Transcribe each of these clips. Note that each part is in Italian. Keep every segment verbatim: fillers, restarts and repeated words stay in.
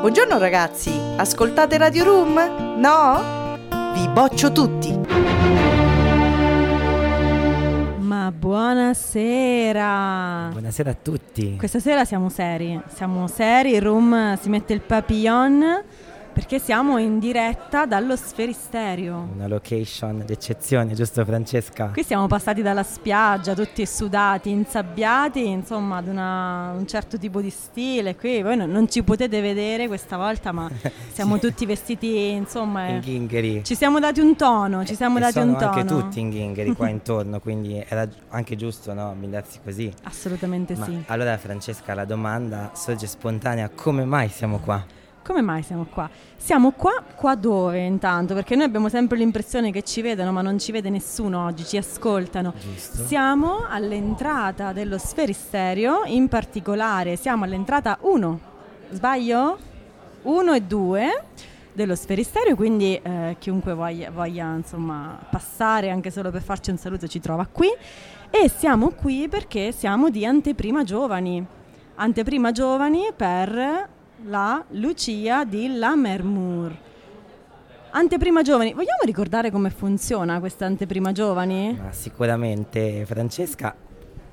Buongiorno ragazzi, ascoltate Radio Room? No? Vi boccio tutti! Ma buonasera! Buonasera a tutti! Questa sera siamo seri, siamo seri, il Room si mette il papillon perché siamo in diretta dallo Sferisterio. Una location d'eccezione, giusto Francesca? Qui siamo passati dalla spiaggia, tutti sudati, insabbiati, insomma ad una, un certo tipo di stile. Qui voi non, non ci potete vedere questa volta, ma siamo tutti vestiti insomma in ghingheri. Ci siamo dati un tono, ci siamo e dati un tono. Sono anche tutti in ghingheri qua intorno, quindi era anche giusto, no, ambientarsi così. Assolutamente ma, sì. Allora Francesca, la domanda sorge spontanea: come mai siamo qua? Come mai siamo qua? Siamo qua, qua dove intanto? Perché noi abbiamo sempre l'impressione che ci vedano, ma non ci vede nessuno oggi, ci ascoltano. Giusto. Siamo all'entrata dello Sferisterio, in particolare siamo all'entrata uno, sbaglio? uno e due dello Sferisterio, quindi eh, chiunque voglia, voglia insomma passare anche solo per farci un saluto ci trova qui. E siamo qui perché siamo di Anteprima Giovani. Anteprima Giovani per... la Lucia di Lammermoor. Anteprima Giovani, vogliamo ricordare come funziona questa Anteprima Giovani? Ma sicuramente Francesca,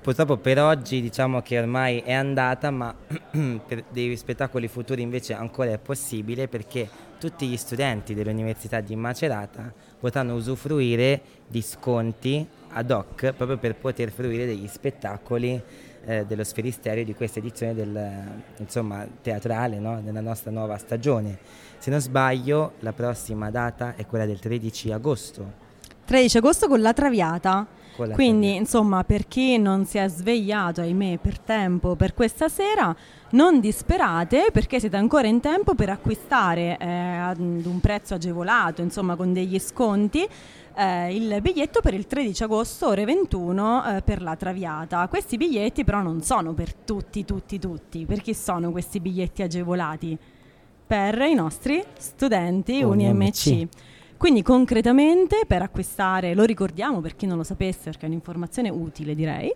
purtroppo per oggi diciamo che ormai è andata, ma per dei spettacoli futuri invece ancora è possibile, perché tutti gli studenti dell'Università di Macerata potranno usufruire di sconti ad hoc proprio per poter fruire degli spettacoli eh, dello Sferisterio di questa edizione del, insomma, teatrale, no? Della nostra nuova stagione. Se non sbaglio la prossima data è quella del tredici agosto. tredici agosto con La Traviata. Con la Quindi traviata. Insomma, per chi non si è svegliato, ahimè, per tempo per questa sera, non disperate perché siete ancora in tempo per acquistare eh, ad un prezzo agevolato, insomma con degli sconti, eh, il biglietto per il tredici agosto ore ventuno eh, per La Traviata. Questi biglietti però non sono per tutti, tutti, tutti. Per chi sono questi biglietti agevolati? Per i nostri studenti UniMC. Quindi concretamente per acquistare, lo ricordiamo per chi non lo sapesse perché è un'informazione utile direi,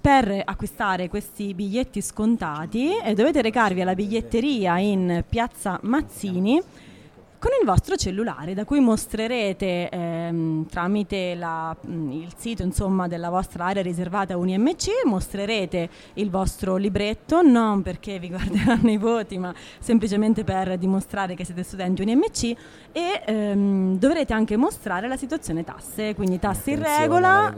per acquistare questi biglietti scontati eh, dovete recarvi alla biglietteria in Piazza Mazzini con il vostro cellulare, da cui mostrerete ehm, tramite la, il sito insomma, della vostra area riservata UniMC, mostrerete il vostro libretto, non perché vi guarderanno i voti, ma semplicemente per dimostrare che siete studenti UniMC, e ehm, dovrete anche mostrare la situazione tasse, quindi tasse in regola,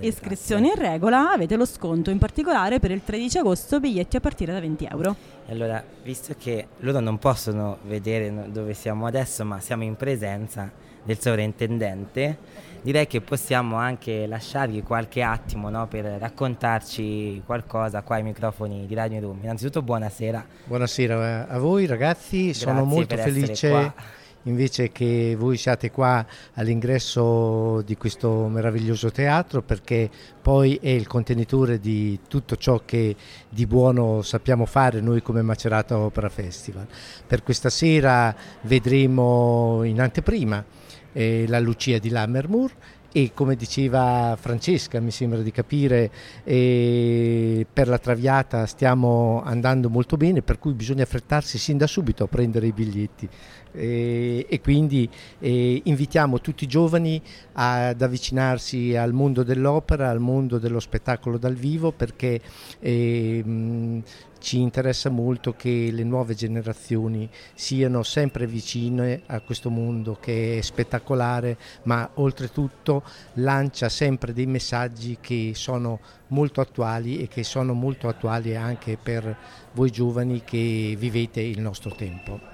iscrizioni tasse. In regola, avete lo sconto, in particolare per il tredici agosto biglietti a partire da venti euro. Allora, visto che loro non possono vedere dove siamo adesso, ma siamo in presenza del sovrintendente, direi che possiamo anche lasciargli qualche attimo, no, per raccontarci qualcosa qua ai microfoni di Radio Room. Innanzitutto buonasera. Buonasera a voi ragazzi, grazie, sono molto felice invece che voi siate qua all'ingresso di questo meraviglioso teatro, perché poi è il contenitore di tutto ciò che di buono sappiamo fare noi come Macerata Opera Festival. Per questa sera vedremo in anteprima eh, la Lucia di Lammermoor e, come diceva Francesca, mi sembra di capire, eh, per La Traviata stiamo andando molto bene, per cui bisogna affrettarsi sin da subito a prendere i biglietti. Eh, e quindi eh, invitiamo tutti i giovani ad avvicinarsi al mondo dell'opera, al mondo dello spettacolo dal vivo, perché eh, mh, ci interessa molto che le nuove generazioni siano sempre vicine a questo mondo che è spettacolare, ma oltretutto lancia sempre dei messaggi che sono molto attuali e che sono molto attuali anche per voi giovani che vivete il nostro tempo.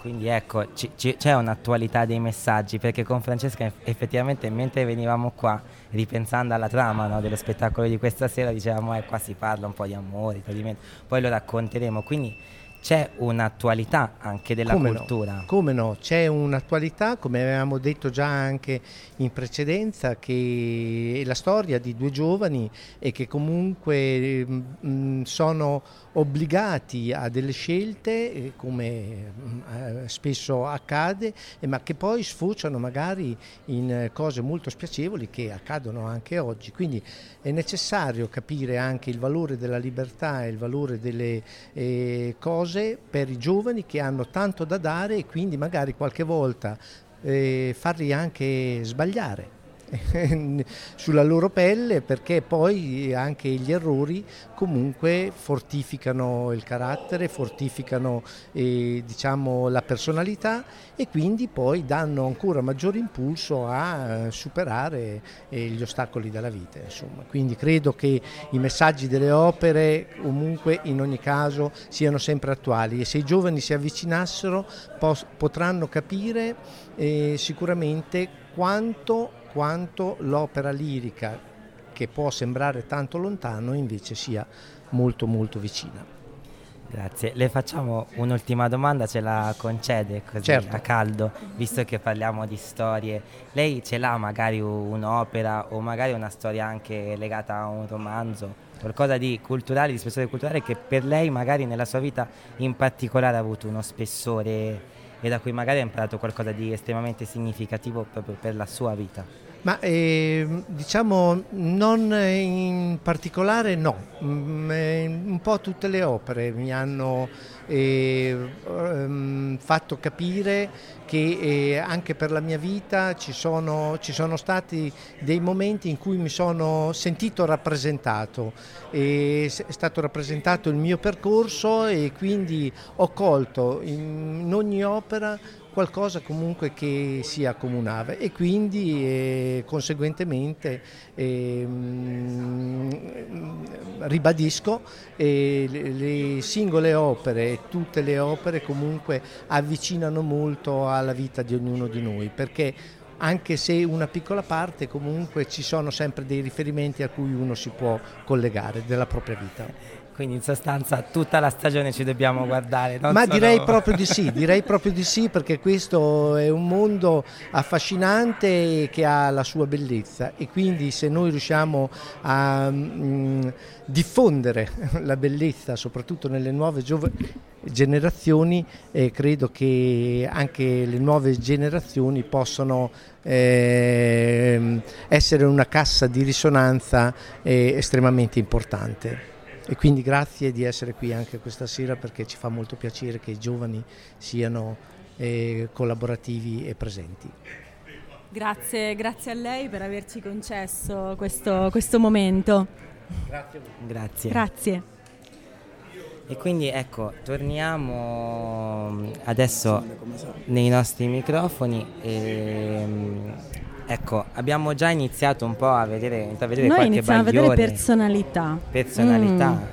Quindi ecco, ci, ci, c'è un'attualità dei messaggi, perché con Francesca effettivamente mentre venivamo qua, ripensando alla trama, no, dello spettacolo di questa sera, dicevamo eh, qua si parla un po' di amore, tradimento, poi lo racconteremo, quindi c'è un'attualità anche della come cultura. No, come no, c'è un'attualità, come avevamo detto già anche in precedenza, che è la storia di due giovani e che comunque mh, sono obbligati a delle scelte, come mh, spesso accade, ma che poi sfociano magari in cose molto spiacevoli che accadono anche oggi. Quindi è necessario capire anche il valore della libertà e il valore delle eh, cose cose per i giovani che hanno tanto da dare e quindi magari qualche volta eh, farli anche sbagliare sulla loro pelle, perché poi anche gli errori comunque fortificano il carattere, fortificano eh, diciamo la personalità e quindi poi danno ancora maggior impulso a eh, superare eh, gli ostacoli della vita, insomma. Quindi credo che i messaggi delle opere comunque in ogni caso siano sempre attuali e se i giovani si avvicinassero pos- potranno capire eh, sicuramente quanto quanto l'opera lirica, che può sembrare tanto lontano, invece sia molto molto vicina. Grazie. Le facciamo un'ultima domanda, ce la concede così certo. A caldo, visto che parliamo di storie. Lei ce l'ha magari un'opera o magari una storia anche legata a un romanzo, qualcosa di culturale, di spessore culturale che per lei magari nella sua vita in particolare ha avuto uno spessore e da cui magari ha imparato qualcosa di estremamente significativo proprio per la sua vita? Ma eh, diciamo non in particolare, no, un po' tutte le opere mi hanno eh, fatto capire che eh, anche per la mia vita ci sono, ci sono stati dei momenti in cui mi sono sentito rappresentato, è stato rappresentato il mio percorso e quindi ho colto in ogni opera qualcosa comunque che si accomunava e quindi eh, conseguentemente eh, ribadisco eh, le singole opere, tutte le opere comunque avvicinano molto alla vita di ognuno di noi, perché anche se una piccola parte, comunque ci sono sempre dei riferimenti a cui uno si può collegare della propria vita. Quindi in sostanza tutta la stagione ci dobbiamo guardare. Non Ma sono... direi proprio di sì, direi proprio di sì, perché questo è un mondo affascinante che ha la sua bellezza e quindi se noi riusciamo a mh, diffondere la bellezza, soprattutto nelle nuove giovani generazioni, eh, credo che anche le nuove generazioni possono eh, essere una cassa di risonanza eh, estremamente importante. E quindi grazie di essere qui anche questa sera, perché ci fa molto piacere che i giovani siano eh, collaborativi e presenti. Grazie, grazie a lei per averci concesso questo, questo momento. Grazie. Grazie. Grazie. E quindi ecco, torniamo adesso nei nostri microfoni e... Ecco, abbiamo già iniziato un po' a vedere, a vedere qualche bagliore. Noi iniziamo a vedere personalità. Personalità.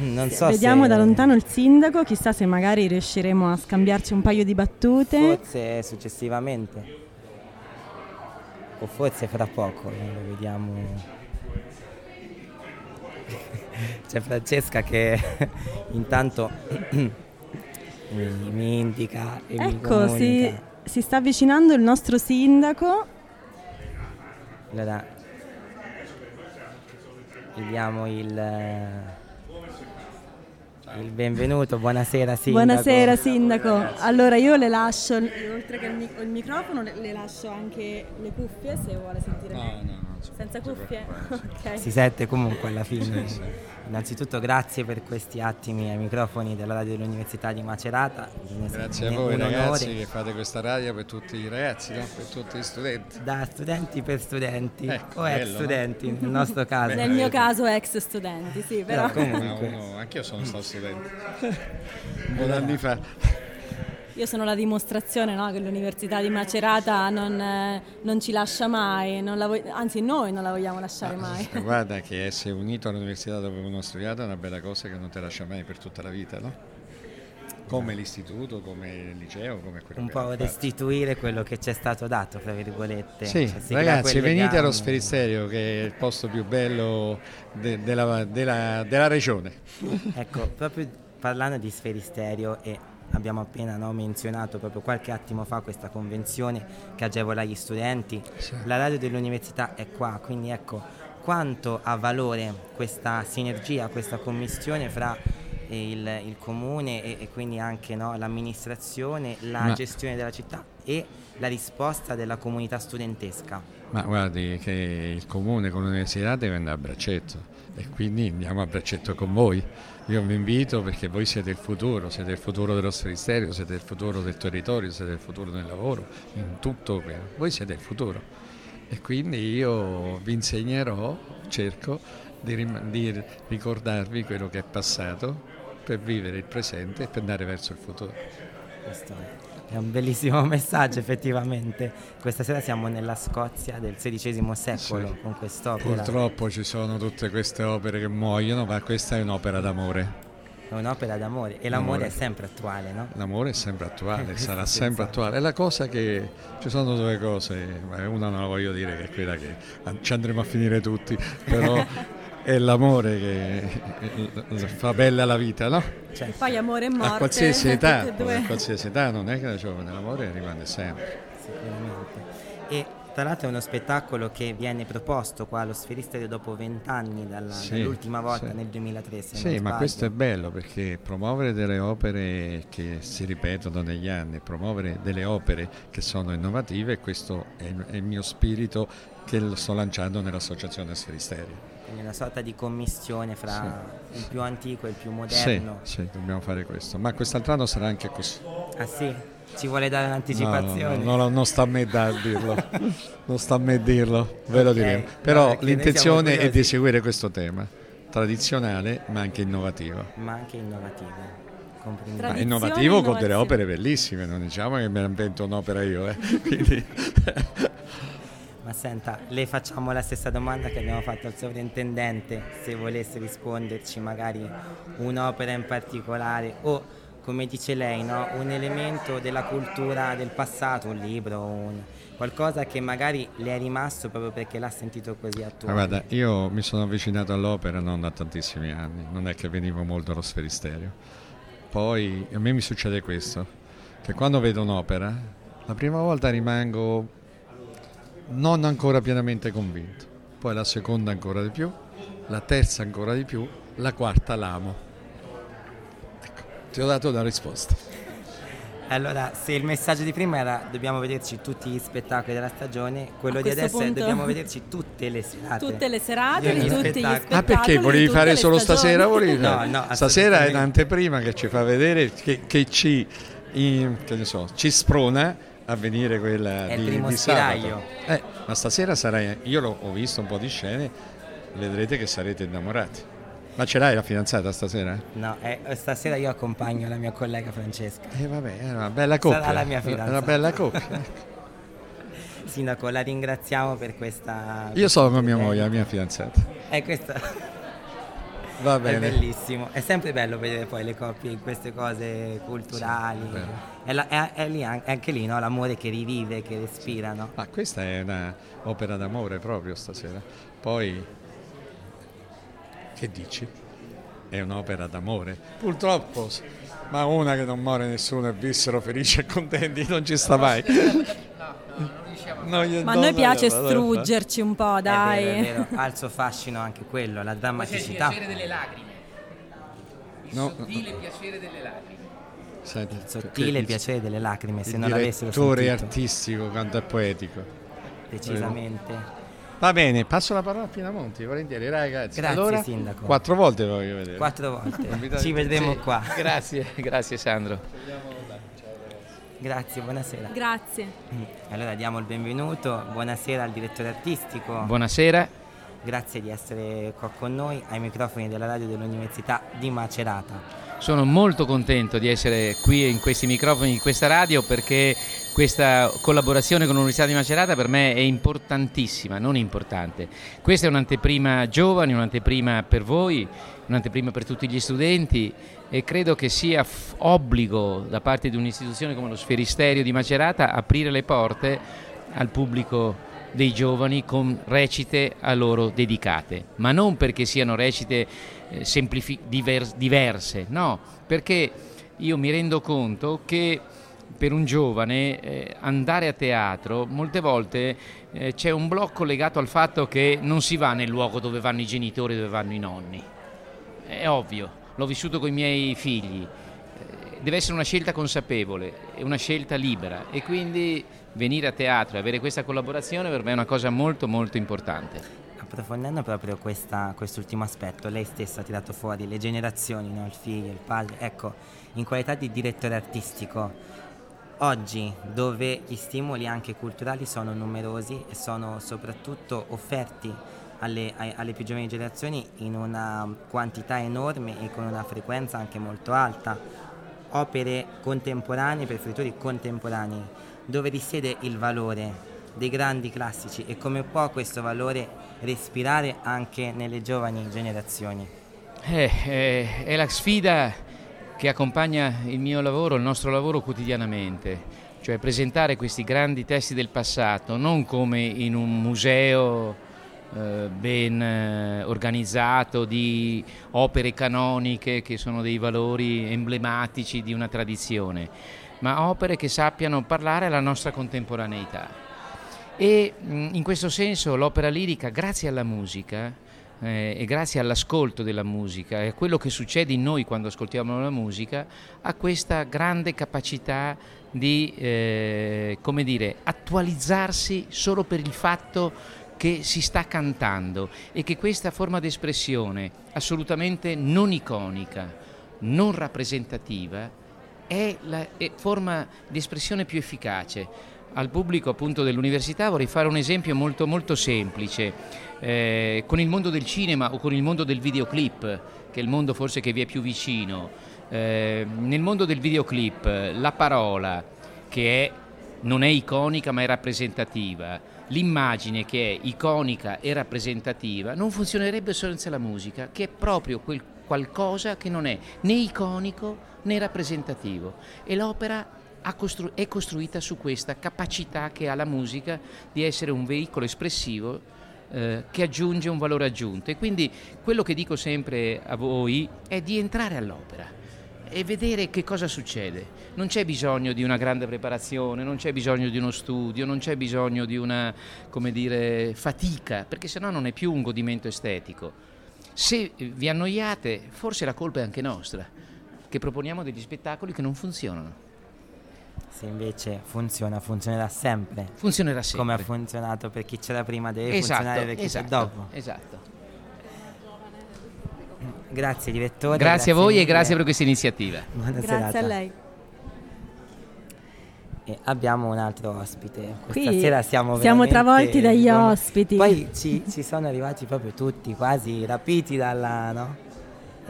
Mm. non sì, so vediamo se... da lontano il sindaco, chissà se magari riusciremo a scambiarci un paio di battute. Forse successivamente. O forse fra poco, lo vediamo. C'è Francesca che intanto mi indica e ecco, mi comunica. Sì. Si sta avvicinando il nostro sindaco. Allora, vediamo il, il benvenuto. Buonasera sindaco. Buonasera sindaco. Allora io le lascio, io, oltre che il, mic- il microfono, le, le lascio anche le cuffie se vuole sentire. No, no, no, senza cuffie? Okay. Si sente comunque alla fine. Sì, sì. Innanzitutto grazie per questi attimi ai microfoni della radio dell'Università di Macerata. Grazie a voi ragazzi onore. Che fate questa radio per tutti i ragazzi, no? Per tutti gli studenti. Da studenti per studenti, ecco, o bello, ex studenti no? Nel nostro caso. Nel mio caso ex studenti, sì però. però comunque. No, no, anche io sono stato studente, un po' d'anni fa. Io sono la dimostrazione, no, che l'Università di Macerata non, eh, non ci lascia mai, non la vo- anzi noi non la vogliamo lasciare ah, mai. Guarda che essere unito all'università dove uno ha studiato è una bella cosa che non ti lascia mai per tutta la vita, no? Come l'istituto, come il liceo, come quello un che po' restituire quello che ci è stato dato, fra virgolette. Sì, cioè, ragazzi, venite gambe. Allo Sferisterio, che è il posto più bello de- della, della, della regione. Ecco, proprio parlando di Sferisterio e abbiamo appena no, menzionato proprio qualche attimo fa questa convenzione che agevola gli studenti, sì. La radio dell'università è qua, quindi ecco quanto ha valore questa sinergia, questa commistione fra il, il comune e, e quindi anche, no, l'amministrazione, la Ma... gestione della città e la risposta della comunità studentesca. Ma guardi che il comune con l'università deve andare a braccetto, e quindi andiamo a braccetto con voi. Io vi invito, perché voi siete il futuro, siete il futuro dello Sferisterio, siete il futuro del territorio, siete il futuro del lavoro, in tutto quello. Voi siete il futuro, e quindi io vi insegnerò, cerco di, rim- di ricordarvi quello che è passato per vivere il presente e per andare verso il futuro. Questo è un bellissimo messaggio, effettivamente. Questa sera siamo nella Scozia del sedicesimo secolo, sì, con quest'opera. Purtroppo ci sono tutte queste opere che muoiono, ma questa è un'opera d'amore. È un'opera d'amore, e l'amore L'amore. è sempre attuale, no? L'amore è sempre attuale, sarà sempre attuale. È la cosa che... ci sono due cose, una non la voglio dire, che è quella che ci andremo a finire tutti, però... è l'amore che fa bella la vita, no? Cioè, poi amore e morte a qualsiasi età, a qualsiasi età, non è che la giovane, l'amore rimane sempre. Sicuramente. E tra l'altro è uno spettacolo che viene proposto qua allo Sferisterio dopo vent'anni dalla, sì, dall'ultima volta, sì, nel duemilatré. Se sì, ma questo è bello, perché promuovere delle opere che si ripetono negli anni, promuovere delle opere che sono innovative, questo è il mio spirito che lo sto lanciando nell'associazione Sferisterio. Quindi una sorta di commissione fra, sì, il più antico e il più moderno. Sì, sì, dobbiamo fare questo. Ma quest'altro anno sarà anche così. Ah sì? Ci vuole dare un'anticipazione? No, no, no, no, non sta a me da dirlo. Non sta a me dirlo, ve lo okay, diremo. Però no, l'intenzione è di seguire questo tema, tradizionale ma anche innovativo. Ma anche innovativo. Ma innovativo con delle opere bellissime, non diciamo che me ne invento un'opera io, eh. Quindi... Ma senta, le facciamo la stessa domanda che abbiamo fatto al sovrintendente, se volesse risponderci magari un'opera in particolare o, come dice lei, no, un elemento della cultura del passato, un libro, un... qualcosa che magari le è rimasto proprio perché l'ha sentito così attuale. Ma guarda, io mi sono avvicinato all'opera non da tantissimi anni, non è che venivo molto allo Sferisterio. Poi a me mi succede questo, che quando vedo un'opera, la prima volta rimango... non ancora pienamente convinto, poi la seconda ancora di più, la terza ancora di più, la quarta l'amo. Ecco, ti ho dato la risposta. Allora, se il messaggio di prima era dobbiamo vederci tutti gli spettacoli della stagione, quello di adesso punto... è dobbiamo vederci tutte le serate. Tutte le serate, di tutti spettacoli. Gli spettacoli. Ah, perché volevi fare solo stagioni. Stasera? Volevi... No, no, stasera è l'anteprima che ci fa vedere, che, che ci, in, che ne so, ci sprona a venire quella è di, di sabato, eh, ma stasera sarà, io l'ho, ho visto un po' di scene, vedrete che sarete innamorati. Ma ce l'hai la fidanzata stasera? No, eh, stasera io accompagno la mia collega Francesca. E eh, vabbè, è una bella coppia. Sarà la mia fidanzata. Una bella coppia. Sindaco, la ringraziamo per questa. Io sono con mia moglie, la mia fidanzata. È questa. Va bene. È bellissimo, è sempre bello vedere poi le coppie in queste cose culturali, sì, è, la, è, è, lì, è anche lì, no? L'amore che rivive, che respira, no? Ma questa è un'opera d'amore proprio stasera, poi che dici? È un'opera d'amore, purtroppo, ma una che non muore nessuno e vissero felici e contenti non ci sta mai. No, ma a noi piace struggerci un po', dai. È vero, è vero. Ha il suo fascino anche quello, la drammaticità. Il piacere delle lacrime. Il no, sottile no. piacere delle lacrime. Senti, il sottile il, piacere delle lacrime, se non l'avessero sentito. Il direttore artistico quanto è poetico. Decisamente. Va bene, passo la parola a Pinamonti, volentieri, ragazzi. Grazie, allora, sindaco. Quattro volte voglio vedere. Quattro volte. Ci vedremo sì, qua. Grazie, grazie Sandro. Grazie, buonasera. Grazie. Allora diamo il benvenuto, buonasera al direttore artistico. Buonasera. Grazie di essere qua con noi ai microfoni della radio dell'Università di Macerata. Sono molto contento di essere qui in questi microfoni di questa radio, perché questa collaborazione con l'Università di Macerata per me è importantissima, non importante. Questa è un'anteprima giovane, un'anteprima per voi, un'anteprima per tutti gli studenti, e credo che sia f- obbligo da parte di un'istituzione come lo Sferisterio di Macerata aprire le porte al pubblico dei giovani con recite a loro dedicate, ma non perché siano recite eh, semplifi- diver- diverse, no, perché io mi rendo conto che per un giovane eh, andare a teatro molte volte eh, c'è un blocco legato al fatto che non si va nel luogo dove vanno i genitori, dove vanno i nonni, è ovvio, l'ho vissuto con i miei figli. Deve essere una scelta consapevole, è una scelta libera, e quindi venire a teatro e avere questa collaborazione per me è una cosa molto molto importante. Approfondendo proprio questa, quest'ultimo aspetto, lei stessa ha tirato fuori le generazioni, no? Il figlio, il padre, ecco, in qualità di direttore artistico, oggi dove gli stimoli anche culturali sono numerosi e sono soprattutto offerti alle, alle più giovani generazioni in una quantità enorme e con una frequenza anche molto alta, opere contemporanee per scrittori contemporanei, dove risiede il valore dei grandi classici e come può questo valore respirare anche nelle giovani generazioni? Eh, eh, è la sfida che accompagna il mio lavoro, il nostro lavoro quotidianamente, cioè presentare questi grandi testi del passato non come in un museo eh, ben eh, organizzato di opere canoniche che sono dei valori emblematici di una tradizione, ma opere che sappiano parlare alla nostra contemporaneità. E in questo senso l'opera lirica, grazie alla musica eh, e grazie all'ascolto della musica e a quello che succede in noi quando ascoltiamo la musica, ha questa grande capacità di eh, come dire, attualizzarsi solo per il fatto che si sta cantando, e che questa forma di espressione assolutamente non iconica, non rappresentativa, è la è forma di espressione più efficace. Al pubblico appunto dell'università vorrei fare un esempio molto molto semplice, eh, con il mondo del cinema o con il mondo del videoclip, che è il mondo forse che vi è più vicino. Eh, nel mondo del videoclip la parola, che è, non è iconica ma è rappresentativa, l'immagine che è iconica e rappresentativa, non funzionerebbe senza la musica, che è proprio quel qualcosa che non è né iconico né rappresentativo, e l'opera è costruita su questa capacità che ha la musica di essere un veicolo espressivo eh, che aggiunge un valore aggiunto. E quindi quello che dico sempre a voi è di entrare all'opera e vedere che cosa succede. Non c'è bisogno di una grande preparazione, non c'è bisogno di uno studio, non c'è bisogno di una, come dire, fatica, perché sennò non è più un godimento estetico. Se vi annoiate, forse la colpa è anche nostra, che proponiamo degli spettacoli che non funzionano. Se invece funziona, funzionerà sempre. Funzionerà sempre. Come ha funzionato per chi c'era prima deve esatto, funzionare per chi esatto, c'è dopo. Esatto. Grazie direttore. Grazie, grazie a voi mille. E grazie per questa iniziativa. Buona grazie serata. A lei. E abbiamo un altro ospite. Questa qui sera siamo siamo travolti dagli buoni ospiti. Poi ci, ci sono arrivati proprio tutti, quasi rapiti dalla, no?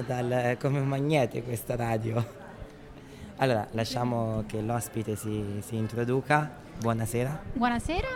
Dal, come un magnete questa radio. Allora, lasciamo che l'ospite si, si introduca. Buonasera. Buonasera,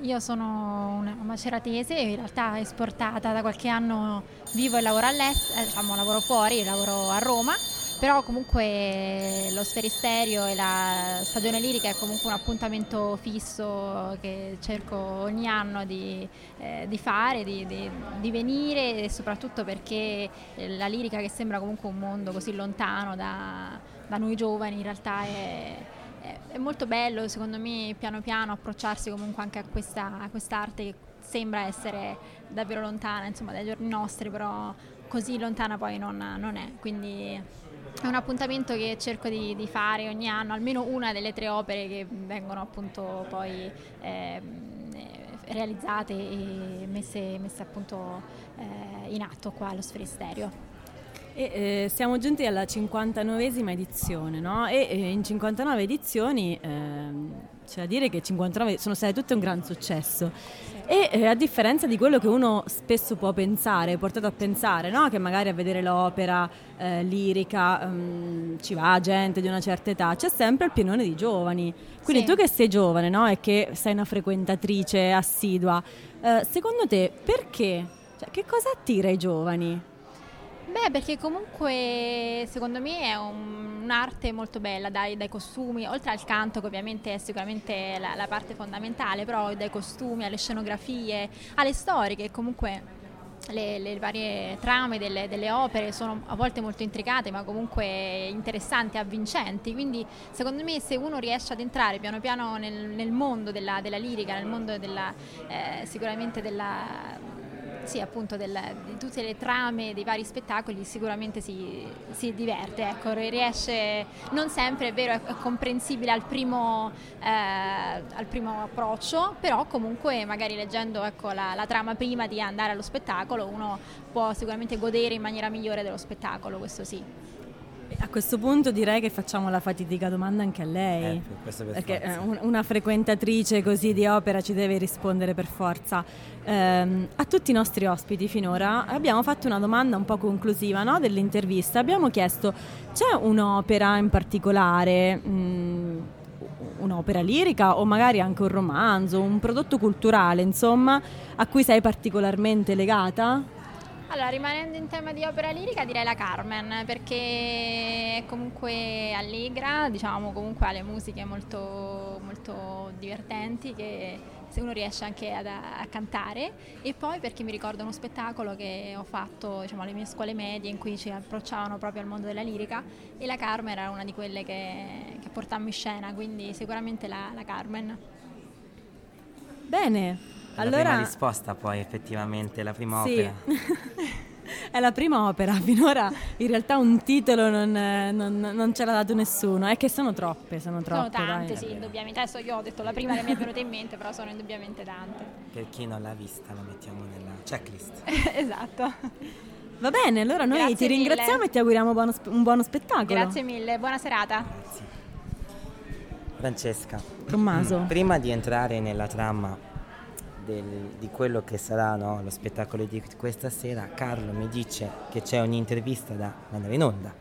io sono una maceratese, in realtà esportata, da qualche anno vivo e lavoro all'estero, eh, diciamo lavoro fuori, lavoro a Roma, però comunque lo Sferisterio e la stagione lirica è comunque un appuntamento fisso che cerco ogni anno di, eh, di fare, di, di, di venire, e soprattutto perché la lirica, che sembra comunque un mondo così lontano da... da noi giovani, in realtà è, è, è molto bello, secondo me, piano piano approcciarsi comunque anche a questa a quest'arte che sembra essere davvero lontana, insomma, dai giorni nostri, però così lontana poi non, non è. Quindi è un appuntamento che cerco di, di fare ogni anno, almeno una delle tre opere che vengono appunto poi eh, realizzate e messe, messe appunto eh, in atto qua allo Sferisterio. E, eh, siamo giunti alla cinquantanovesima edizione, no? E eh, in cinquantanove edizioni eh, c'è da dire che cinquantanove sono state tutte un gran successo, sì. E eh, a differenza di quello che uno spesso può pensare, portato a pensare, no? Che magari a vedere l'opera eh, lirica um, ci va gente di una certa età, c'è sempre il pienone di giovani, quindi sì. Tu che sei giovane, no? E che sei una frequentatrice assidua, eh, secondo te perché? Cioè, che cosa attira i giovani? Beh, perché comunque secondo me è un, un'arte molto bella, dai, dai costumi, oltre al canto che ovviamente è sicuramente la, la parte fondamentale, però dai costumi alle scenografie, alle storie che comunque... Le, le varie trame delle, delle opere sono a volte molto intricate, ma comunque interessanti, avvincenti. Quindi secondo me, se uno riesce ad entrare piano piano nel, nel mondo della, della lirica, nel mondo della, eh, sicuramente della... sì, appunto del, di tutte le trame dei vari spettacoli sicuramente si, si diverte, ecco, riesce, non sempre è vero, è comprensibile al primo, eh, al primo approccio, però comunque magari leggendo, ecco, la, la trama prima di andare allo spettacolo uno può sicuramente godere in maniera migliore dello spettacolo, questo sì. A questo punto direi che facciamo la fatidica domanda anche a lei, eh, per perché forza. Una frequentatrice così di opera ci deve rispondere per forza. Ehm, a tutti i nostri ospiti finora abbiamo fatto una domanda un po' conclusiva, no, dell'intervista, abbiamo chiesto: c'è un'opera in particolare, mh, un'opera lirica o magari anche un romanzo, un prodotto culturale insomma, a cui sei particolarmente legata? Allora, rimanendo in tema di opera lirica, direi la Carmen, perché è comunque allegra, diciamo, comunque ha le musiche molto, molto divertenti che se uno riesce anche ad, a cantare, e poi perché mi ricordo uno spettacolo che ho fatto, diciamo, alle mie scuole medie in cui ci approcciavano proprio al mondo della lirica, e la Carmen era una di quelle che, che portammo in scena, quindi sicuramente la, la Carmen. Bene. La allora... prima risposta poi effettivamente, la prima sì. opera. È la prima opera, finora in realtà un titolo non, non, non ce l'ha dato nessuno, è che sono troppe, sono troppe. Sono tante, dai. Sì, indubbiamente, adesso io ho detto la prima che mi è venuta in mente, però sono indubbiamente tante. Per chi non l'ha vista la mettiamo nella checklist. Esatto. Va bene, allora noi Grazie ti mille. ringraziamo e ti auguriamo buono, un buono spettacolo. Grazie mille, buona serata. Grazie. Francesca, Tommaso, prima di entrare nella trama Del, di quello che sarà, no, lo spettacolo di questa sera, Carlo mi dice che c'è un'intervista da andare in onda.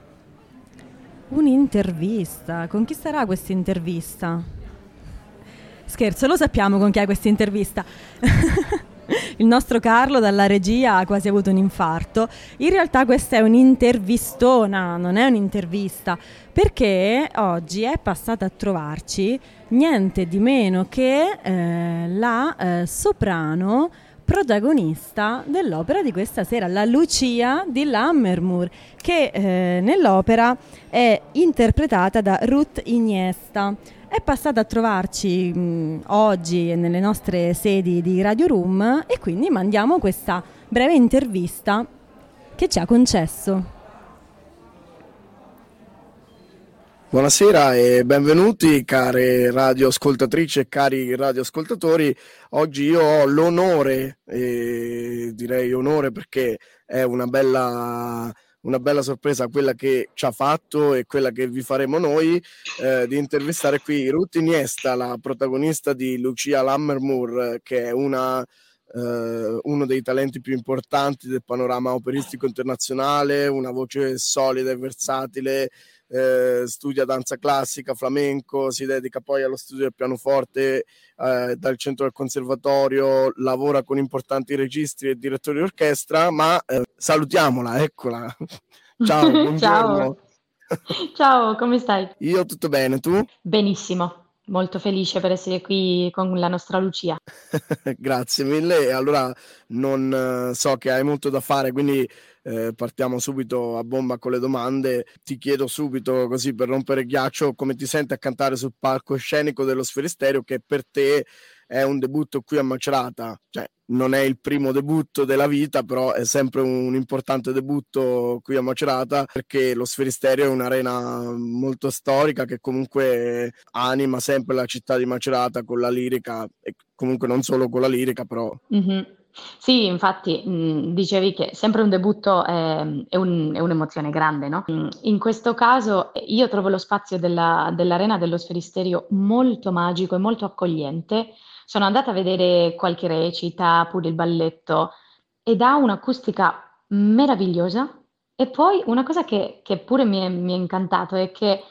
Un'intervista? Con chi sarà questa intervista? Scherzo, lo sappiamo con chi è questa intervista. Il nostro Carlo dalla regia ha quasi avuto un infarto. In realtà questa è un'intervistona, non è un'intervista, perché oggi è passata a trovarci niente di meno che eh, la eh, soprano protagonista dell'opera di questa sera, la Lucia di Lammermoor, che eh, nell'opera è interpretata da Ruth Iniesta. È passata a trovarci mh, oggi nelle nostre sedi di Radio Room, e quindi mandiamo questa breve intervista che ci ha concesso. Buonasera e benvenuti care radioascoltatrici e cari radioascoltatori. Oggi io ho l'onore, eh, direi onore perché è una bella... una bella sorpresa quella che ci ha fatto e quella che vi faremo noi, eh, di intervistare qui Ruth Iniesta, la protagonista di Lucia Lammermoor, che è una, eh, uno dei talenti più importanti del panorama operistico internazionale, una voce solida e versatile, eh, studia danza classica, flamenco, si dedica poi allo studio del pianoforte eh, dal centro del conservatorio, lavora con importanti registi e direttori d'orchestra, ma eh, salutiamola, eccola. Ciao, buongiorno. Ciao. Ciao, come stai? Io tutto bene, tu? Benissimo, molto felice per essere qui con la nostra Lucia. Grazie mille, allora non so che hai molto da fare, quindi Eh, partiamo subito a bomba con le domande. Ti chiedo subito, così per rompere ghiaccio, come ti senti a cantare sul palcoscenico dello Sferisterio, che per te è un debutto qui a Macerata? Cioè, non è il primo debutto della vita, però è sempre un importante debutto qui a Macerata, perché lo Sferisterio è un'arena molto storica che comunque anima sempre la città di Macerata con la lirica, e comunque non solo con la lirica, però... Mm-hmm. Sì, infatti mh, dicevi che sempre un debutto è, è, un, è un'emozione grande, no? In questo caso io trovo lo spazio della, dell'arena dello Sferisterio molto magico e molto accogliente. Sono andata a vedere qualche recita, pure il balletto, ed ha un'acustica meravigliosa. E poi una cosa che, che pure mi è, mi è incantato è che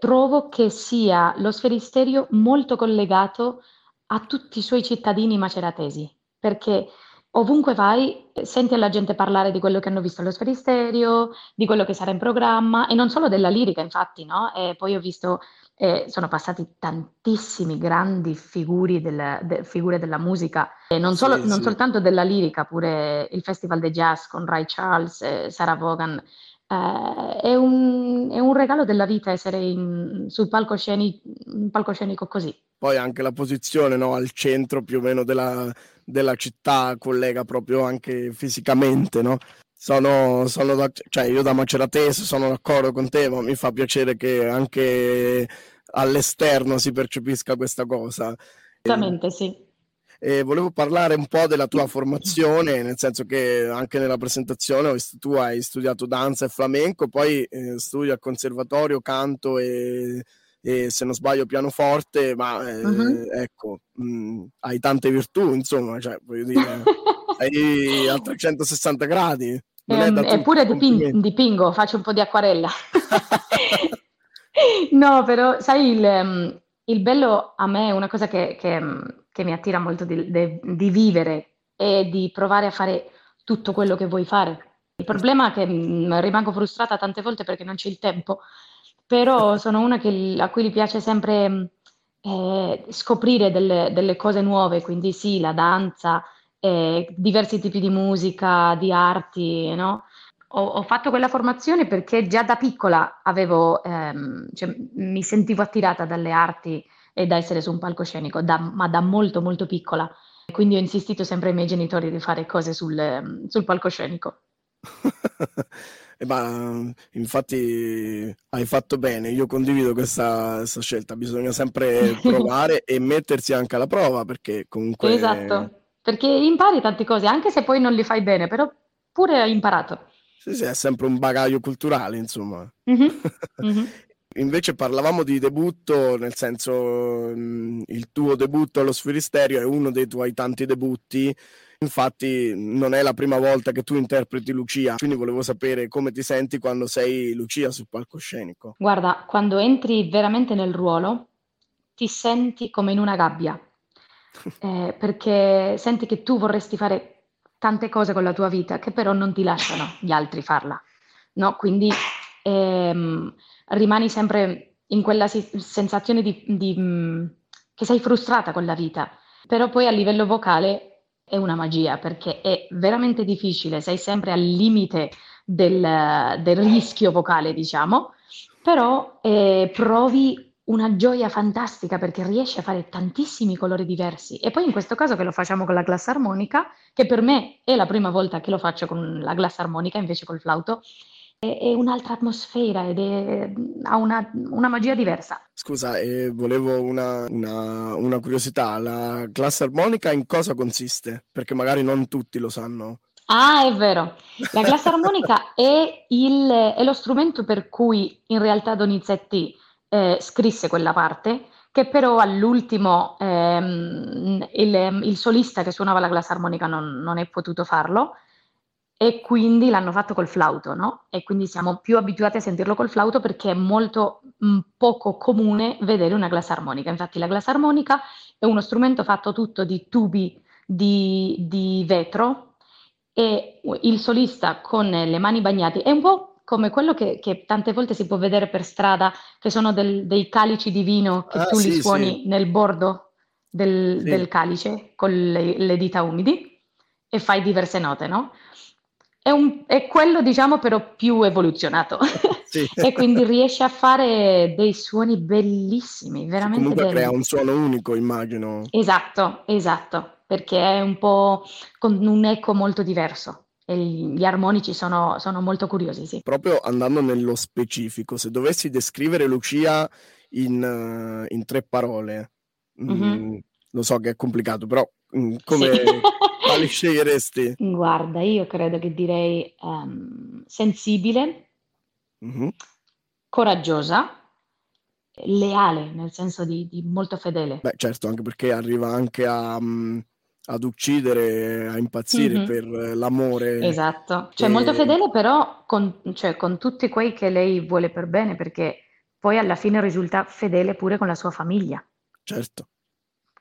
trovo che sia lo Sferisterio molto collegato a tutti i suoi cittadini maceratesi, perché ovunque vai senti la gente parlare di quello che hanno visto allo Sferisterio, di quello che sarà in programma, e non solo della lirica, infatti, no? E poi ho visto, eh, sono passati tantissimi grandi figuri del, de, figure della musica, e non, solo, sì, sì. non soltanto della lirica, pure il Festival de Jazz con Ray Charles, eh, Sarah Vaughan. Eh, è, un, è un regalo della vita essere in, sul palcoscenico, palcoscenico così. Poi anche la posizione, no? Al centro più o meno della... della città collega proprio anche fisicamente, no? Sono, sono da, cioè io da maceratese sono d'accordo con te, ma mi fa piacere che anche all'esterno si percepisca questa cosa. Esattamente, sì. E volevo parlare un po' della tua formazione, nel senso che anche nella presentazione ho visto, tu hai studiato danza e flamenco, poi eh, studi al conservatorio, canto e, e se non sbaglio pianoforte, ma eh, uh-huh. ecco, mh, hai tante virtù, insomma, cioè, voglio dire, sei a trecentosessanta gradi. Um, eppure diping- dipingo, faccio un po' di acquarella. No, però sai, il, il bello a me è una cosa che... che che mi attira molto di, de, di vivere e di provare a fare tutto quello che vuoi fare. Il problema è che mh, rimango frustrata tante volte perché non c'è il tempo, però sono una che, a cui piace sempre eh, scoprire delle, delle cose nuove, quindi sì, la danza, eh, diversi tipi di musica, di arti, no? Ho, ho fatto quella formazione perché già da piccola avevo, ehm, cioè, mi sentivo attirata dalle arti e da essere su un palcoscenico, da, ma da molto molto piccola. Quindi ho insistito sempre ai miei genitori di fare cose sul, sul palcoscenico. Eh ma, infatti hai fatto bene, io condivido questa, questa scelta, bisogna sempre provare e mettersi anche alla prova, perché comunque... Esatto, perché impari tante cose, anche se poi non le fai bene, però pure hai imparato. Sì, sì, è sempre un bagaglio culturale, insomma. Mm-hmm. Mm-hmm. Invece parlavamo di debutto, nel senso il tuo debutto allo Sferisterio è uno dei tuoi tanti debutti, infatti non è la prima volta che tu interpreti Lucia, quindi volevo sapere come ti senti quando sei Lucia sul palcoscenico. Guarda, quando entri veramente nel ruolo ti senti come in una gabbia, eh, perché senti che tu vorresti fare tante cose con la tua vita che però non ti lasciano gli altri farla, no? Quindi... Ehm, rimani sempre in quella sensazione di, di, che sei frustrata con la vita, però poi a livello vocale è una magia perché è veramente difficile, sei sempre al limite del, del rischio vocale, diciamo, però eh, provi una gioia fantastica perché riesci a fare tantissimi colori diversi. E poi in questo caso che lo facciamo con la glassarmonica, che per me è la prima volta che lo faccio con la glassarmonica invece col flauto, è un'altra atmosfera ed è, ha una, una magia diversa. Scusa, eh, volevo una, una, una curiosità, la glassarmonica in cosa consiste? Perché magari non tutti lo sanno. Ah, è vero, la glassarmonica è, il, è lo strumento per cui in realtà Donizetti eh, scrisse quella parte, che però all'ultimo ehm, il, il solista che suonava la glassarmonica non, non è potuto farlo, e quindi l'hanno fatto col flauto, no? E quindi siamo più abituati a sentirlo col flauto perché è molto mh, poco comune vedere una glassarmonica. Infatti la glassarmonica è uno strumento fatto tutto di tubi di, di vetro e il solista con le mani bagnate è un po' come quello che, che tante volte si può vedere per strada, che sono del, dei calici di vino che ah, tu sì, li suoni sì. nel bordo del, sì. del calice con le, le dita umidi e fai diverse note, no? È, un, è quello, diciamo, però più evoluzionato. Sì. E quindi riesce a fare dei suoni bellissimi, veramente sì, comunque belli. Crea un suono unico, immagino. Esatto, esatto, perché è un po' con un eco molto diverso. E gli armonici sono, sono molto curiosi, sì. Proprio andando nello specifico, se dovessi descrivere Lucia in, in tre parole, mm-hmm. mh, lo so che è complicato, però mh, come... Sì. Quali sceglieresti? Guarda, io credo che direi um, sensibile, mm-hmm. coraggiosa, leale, nel senso di, di molto fedele. Beh, certo, anche perché arriva anche a, um, ad uccidere, a impazzire mm-hmm. per l'amore. Esatto, che... cioè molto fedele però con, cioè, con tutti quei che lei vuole per bene, perché poi alla fine risulta fedele pure con la sua famiglia. Certo.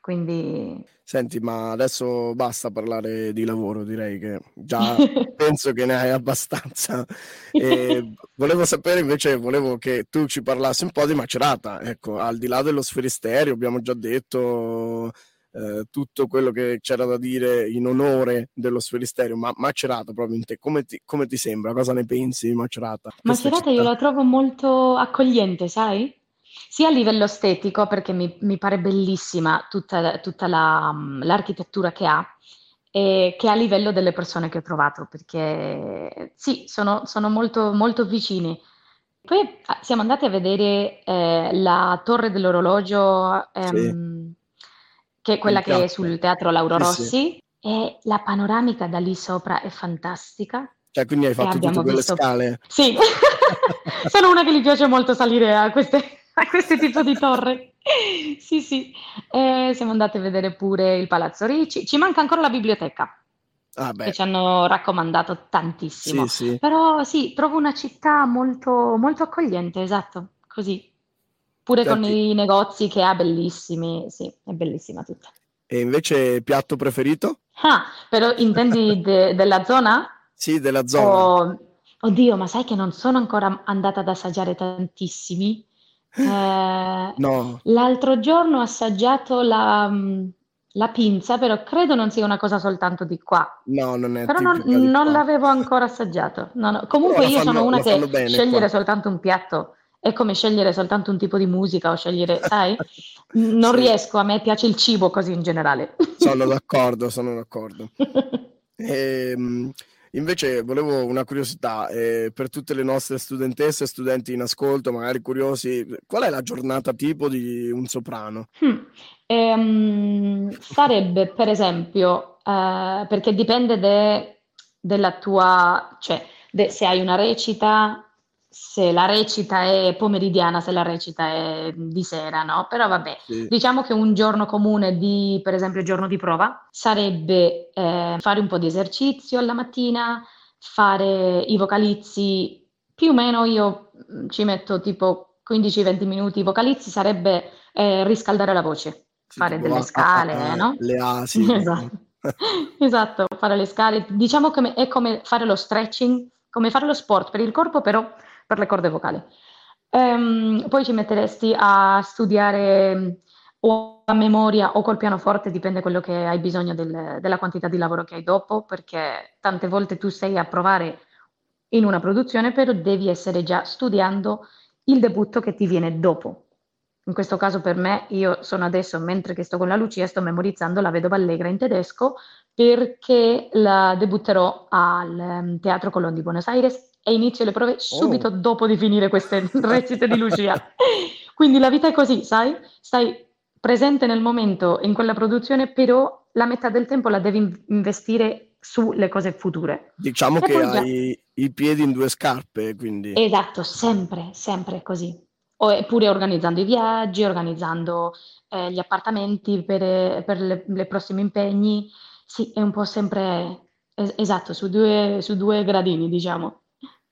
Quindi... Senti, ma adesso basta parlare di lavoro, direi che già penso che ne hai abbastanza. E volevo sapere invece, volevo che tu ci parlassi un po' di Macerata, ecco, al di là dello Sferisterio abbiamo già detto eh, tutto quello che c'era da dire in onore dello Sferisterio, ma Macerata proprio in te, come ti, come ti sembra? Cosa ne pensi di Macerata? Macerata io la trovo molto accogliente, sai? Sia a livello estetico, perché mi, mi pare bellissima tutta, tutta la, l'architettura che ha, e che a livello delle persone che ho trovato, perché sì, sono, sono molto, molto vicini. Poi siamo andati a vedere eh, la Torre dell'Orologio, ehm, sì. che è quella che è sul Teatro Lauro Rossi, sì, sì. e la panoramica da lì sopra è fantastica. Cioè, quindi hai fatto tutte quelle visto... scale? Sì, sono una che gli piace molto salire a queste... a questo tipo di torre. Sì, sì. Eh, siamo andati a vedere pure il Palazzo Ricci. Ci manca ancora la biblioteca, ah, beh. che ci hanno raccomandato tantissimo. Sì, sì. Però sì, trovo una città molto, molto accogliente, esatto, così. Pure Senti. con i negozi che ha bellissimi, sì, è bellissima tutta. E invece piatto preferito? Ah, però intendi de- della zona? Sì, della zona. Oh, oddio, ma sai che non sono ancora andata ad assaggiare tantissimi? Eh, no. L'altro giorno ho assaggiato la, la pinza, però credo non sia una cosa soltanto di qua. No, non è. Però non, non l'avevo ancora assaggiato. No, no. Comunque, eh, io fanno, sono una che scegliere qua. soltanto un piatto è come scegliere soltanto un tipo di musica o scegliere, sai? Non sì. riesco. A me piace il cibo così in generale. Sono d'accordo, sono d'accordo. ehm. Invece volevo una curiosità, eh, per tutte le nostre studentesse e studenti in ascolto, magari curiosi, qual è la giornata tipo di un soprano? Hmm. Ehm, sarebbe per esempio, eh, perché dipende de, della tua, cioè de, se hai una recita, se la recita è pomeridiana, se la recita è di sera, no? Però vabbè, sì. diciamo che un giorno comune di, per esempio, giorno di prova, sarebbe eh, fare un po' di esercizio alla mattina, fare i vocalizzi, più o meno io ci metto tipo quindici venti minuti, i vocalizzi sarebbe eh, riscaldare la voce, sì, fare delle scale, a, a, no? Le A, sì. Esatto. esatto, fare le scale. Diciamo che è come fare lo stretching, come fare lo sport per il corpo, però per le corde vocali. Ehm, poi ci metteresti a studiare o a memoria o col pianoforte, dipende quello che hai bisogno del, della quantità di lavoro che hai dopo, perché tante volte tu sei a provare in una produzione, però devi essere già studiando il debutto che ti viene dopo. In questo caso per me, io sono adesso, mentre che sto con la Lucia, sto memorizzando la Vedova Allegra in tedesco, perché la debutterò al Teatro Colón di Buenos Aires e inizio le prove subito oh. dopo di finire queste recite di Lucia. Quindi la vita è così, sai? Stai presente nel momento in quella produzione, però la metà del tempo la devi investire sulle cose future. Diciamo e che hai già... i piedi in due scarpe, quindi... Esatto, sempre, sempre così. Oppure organizzando i viaggi, organizzando eh, gli appartamenti per, per le, le prossimi impegni. Sì, è un po' sempre... Es- esatto, su due, su due gradini, diciamo.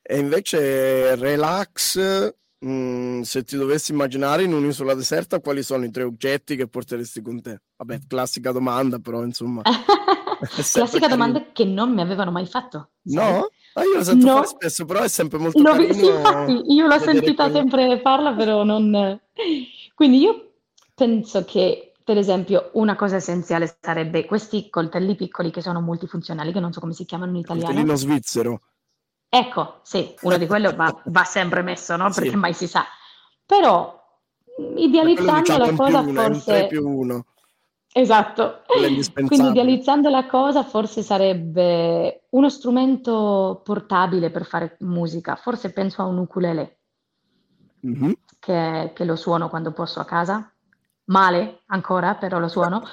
E invece relax, mh, se ti dovessi immaginare in un'isola deserta, quali sono i tre oggetti che porteresti con te? Vabbè, classica domanda, però insomma. classica domanda carino. Che non mi avevano mai fatto. Sai? No? Ah, io la sento no. fare spesso, però è sempre molto no, carino. Sì, infatti, io l'ho sentita quella. sempre farla, però non... Quindi io penso che, per esempio, una cosa essenziale sarebbe questi coltelli piccoli che sono multifunzionali, che non so come si chiamano in italiano. Coltellino svizzero. Ecco, sì, uno di quelli va, va sempre messo, no? Perché sì. mai si sa. Però, idealizzando la cosa più uno, forse... più uno. Esatto. Quindi idealizzando la cosa forse sarebbe uno strumento portabile per fare musica. Forse penso a un ukulele, mm-hmm. che, che lo suono quando posso a casa. Male, ancora, però lo suono.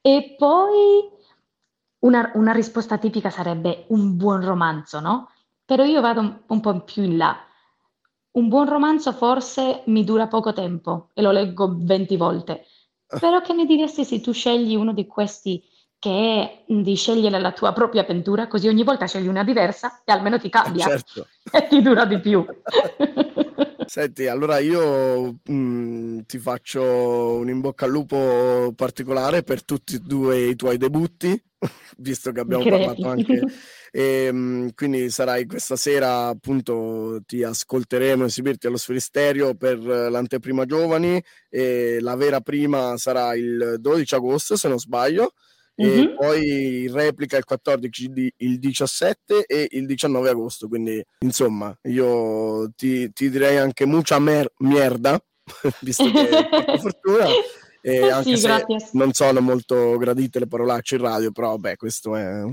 E poi... Una, una risposta tipica sarebbe un buon romanzo, no? Però io vado un, un po' più in là. Un buon romanzo forse mi dura poco tempo e lo leggo venti volte. Però che ne diresti se tu scegli uno di questi che è di scegliere la tua propria avventura, così ogni volta scegli una diversa e almeno ti cambia. Certo. E ti dura di più. Senti, allora io mh, ti faccio un in bocca al lupo particolare per tutti e due i tuoi debutti, visto che abbiamo Credi. parlato anche. E, mh, quindi sarai questa sera, appunto, ti ascolteremo esibirti allo Sferisterio per l'anteprima giovani, e la vera prima sarà il dodici agosto, se non sbaglio, mm-hmm. e poi replica il quattordici, il diciassette e il diciannove agosto, quindi insomma io ti, ti direi anche mucha mer- mierda visto che ho per fortuna, e anche sì, se grazie. Non sono molto gradite le parolacce in radio, però beh, questo è un,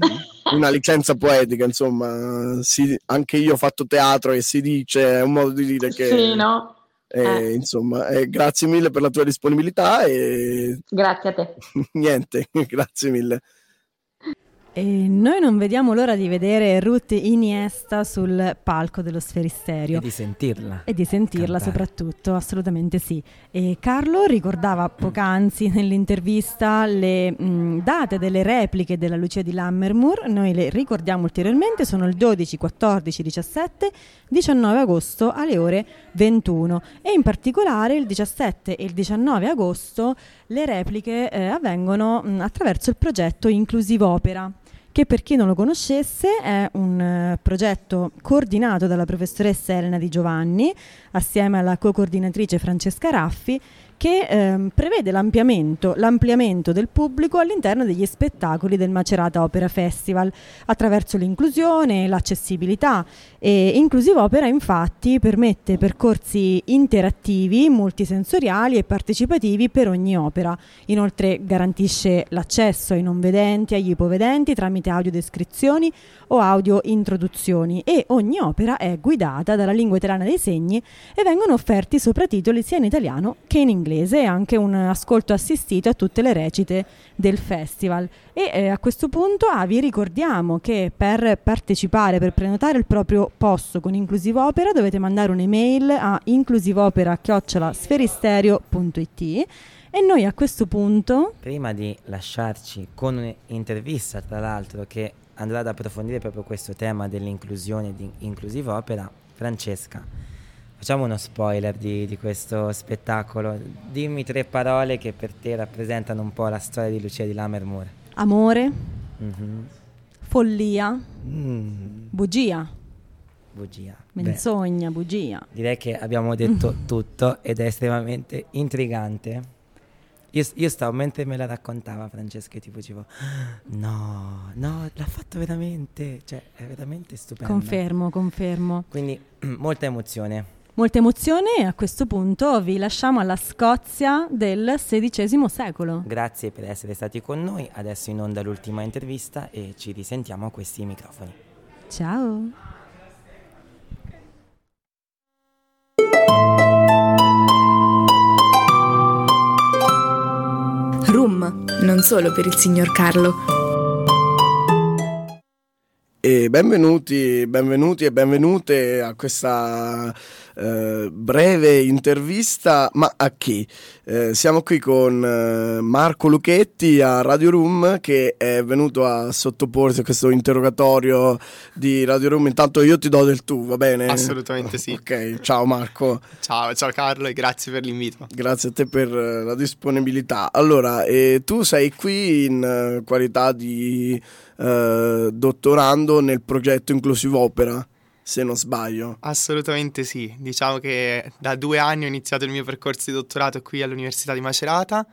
una licenza poetica, insomma, si, anche io ho fatto teatro e si dice, è un modo di dire che... Sì, no? Eh, eh. Insomma, eh, grazie mille per la tua disponibilità e... Grazie a te. Niente, grazie mille. E noi non vediamo l'ora di vedere Ruth Iniesta sul palco dello Sferisterio. E di sentirla. E di sentirla cantare. Soprattutto, assolutamente sì. E Carlo ricordava poc'anzi nell'intervista le mh, date delle repliche della Lucia di Lammermoor. Noi le ricordiamo ulteriormente, sono il dodici, quattordici, diciassette, diciannove agosto alle ore ventuno. E in particolare il diciassette e il diciannove agosto le repliche eh, avvengono mh, attraverso il progetto Inclusivo Opera, che per chi non lo conoscesse è un uh, progetto coordinato dalla professoressa Elena Di Giovanni assieme alla co-coordinatrice Francesca Raffi, che ehm, prevede l'ampliamento, l'ampliamento del pubblico all'interno degli spettacoli del Macerata Opera Festival attraverso l'inclusione, l'accessibilità. E Inclusivo Opera infatti permette percorsi interattivi, multisensoriali e partecipativi per ogni opera. Inoltre garantisce l'accesso ai non vedenti, agli ipovedenti tramite audiodescrizioni o audio introduzioni, e ogni opera è guidata dalla lingua italiana dei segni e vengono offerti sopratitoli sia in italiano che in inglese. inglese e anche un ascolto assistito a tutte le recite del festival. E eh, a questo punto ah, vi ricordiamo che per partecipare, per prenotare il proprio posto con Inclusivo Opera, dovete mandare un'email a inclusivopera chiocciola sferisterio punto it. E noi a questo punto, prima di lasciarci con un'intervista tra l'altro che andrà ad approfondire proprio questo tema dell'inclusione di Inclusivo Opera, Francesca, facciamo uno spoiler di, di questo spettacolo. Dimmi tre parole che per te rappresentano un po' la storia di Lucia di Lammermoor. Amore, mm-hmm. follia, mm. bugia. Bugia. Menzogna, beh, bugia. Direi che abbiamo detto tutto ed è estremamente intrigante. Io, io stavo, mentre me la raccontava Francesca, tipo, tipo, no, no, l'ha fatto veramente, cioè è veramente stupendo. Confermo, confermo. Quindi molta emozione. Molta emozione, e a questo punto vi lasciamo alla Scozia del sedicesimo secolo. Grazie per essere stati con noi, adesso in onda l'ultima intervista e ci risentiamo a questi microfoni. Ciao! Rum, non solo per il signor Carlo. E benvenuti, benvenuti e benvenute a questa eh, breve intervista, ma a chi? Eh, siamo qui con eh, Marco Lucchetti a Radio Room, che è venuto a sottoporsi a questo interrogatorio di Radio Room. Intanto io ti do del tu, va bene? Assolutamente sì. Ok, ciao Marco. Ciao, ciao Carlo, e grazie per l'invito. Grazie a te per la disponibilità. Allora, eh, tu sei qui in uh, qualità di... Uh, dottorando nel progetto Inclusive Opera, se non sbaglio. Assolutamente sì, diciamo che da due anni ho iniziato il mio percorso di dottorato qui all'Università di Macerata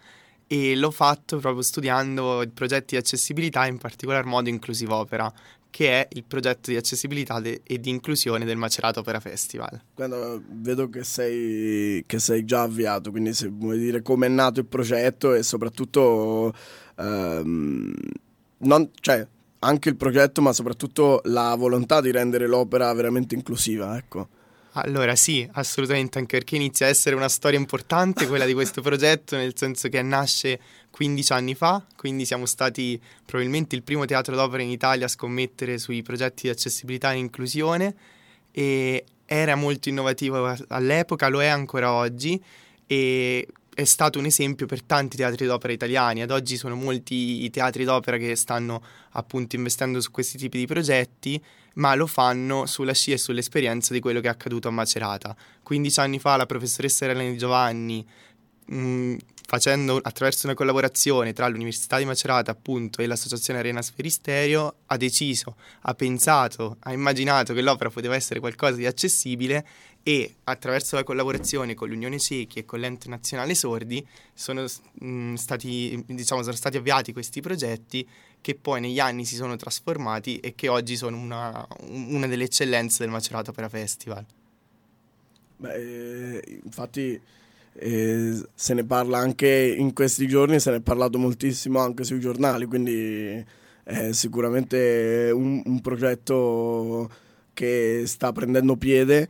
e l'ho fatto proprio studiando progetti di accessibilità, in particolar modo Inclusive Opera, che è il progetto di accessibilità de- e di inclusione del Macerata Opera Festival. Quando vedo che sei, che sei già avviato, quindi se vuoi dire come è nato il progetto e soprattutto... Um, Non, cioè, anche il progetto, ma soprattutto la volontà di rendere l'opera veramente inclusiva, ecco. Allora sì, assolutamente, anche perché inizia a essere una storia importante quella di questo progetto, nel senso che nasce quindici anni fa, quindi siamo stati probabilmente il primo teatro d'opera in Italia a scommettere sui progetti di accessibilità e inclusione, e era molto innovativo all'epoca, lo è ancora oggi, e... è stato un esempio per tanti teatri d'opera italiani. Ad oggi sono molti i teatri d'opera che stanno appunto investendo su questi tipi di progetti, ma lo fanno sulla scia e sull'esperienza di quello che è accaduto a Macerata. quindici anni fa la professoressa Elena Di Giovanni, mh, facendo attraverso una collaborazione tra l'Università di Macerata appunto e l'associazione Arena Sferisterio, ha deciso, ha pensato, ha immaginato che l'opera poteva essere qualcosa di accessibile, e attraverso la collaborazione con l'Unione Ciechi e con l'Ente Nazionale Sordi sono mh, stati diciamo sono stati avviati questi progetti, che poi negli anni si sono trasformati e che oggi sono una, una delle eccellenze del Macerata Opera Festival. Beh, infatti e se ne parla anche in questi giorni, se ne è parlato moltissimo anche sui giornali, quindi è sicuramente un, un progetto che sta prendendo piede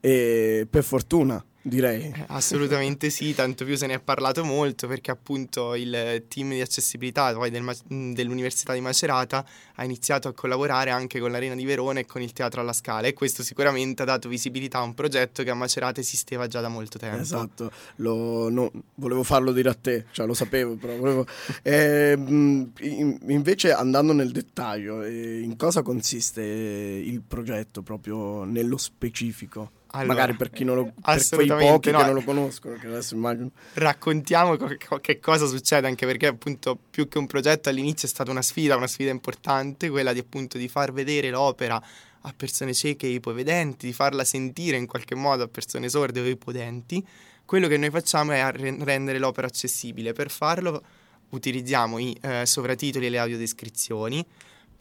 e per fortuna, direi. Assolutamente sì, tanto più se ne è parlato molto perché appunto il team di accessibilità poi del, dell'Università di Macerata ha iniziato a collaborare anche con l'Arena di Verona e con il Teatro alla Scala, e questo sicuramente ha dato visibilità a un progetto che a Macerata esisteva già da molto tempo. Esatto, lo, no, volevo farlo dire a te, cioè lo sapevo però volevo... eh, invece andando nel dettaglio, eh, in cosa consiste il progetto proprio nello specifico? Allora, magari per chi non lo, per quei pochi no. che non lo conoscono, che adesso immagino. Raccontiamo co- che cosa succede, anche perché appunto più che un progetto all'inizio è stata una sfida, una sfida importante, quella di appunto di far vedere l'opera a persone cieche e ipovedenti, di farla sentire in qualche modo a persone sorde o ipovedenti. Quello che noi facciamo è rendere l'opera accessibile. Per farlo utilizziamo i eh, sovratitoli e le audiodescrizioni,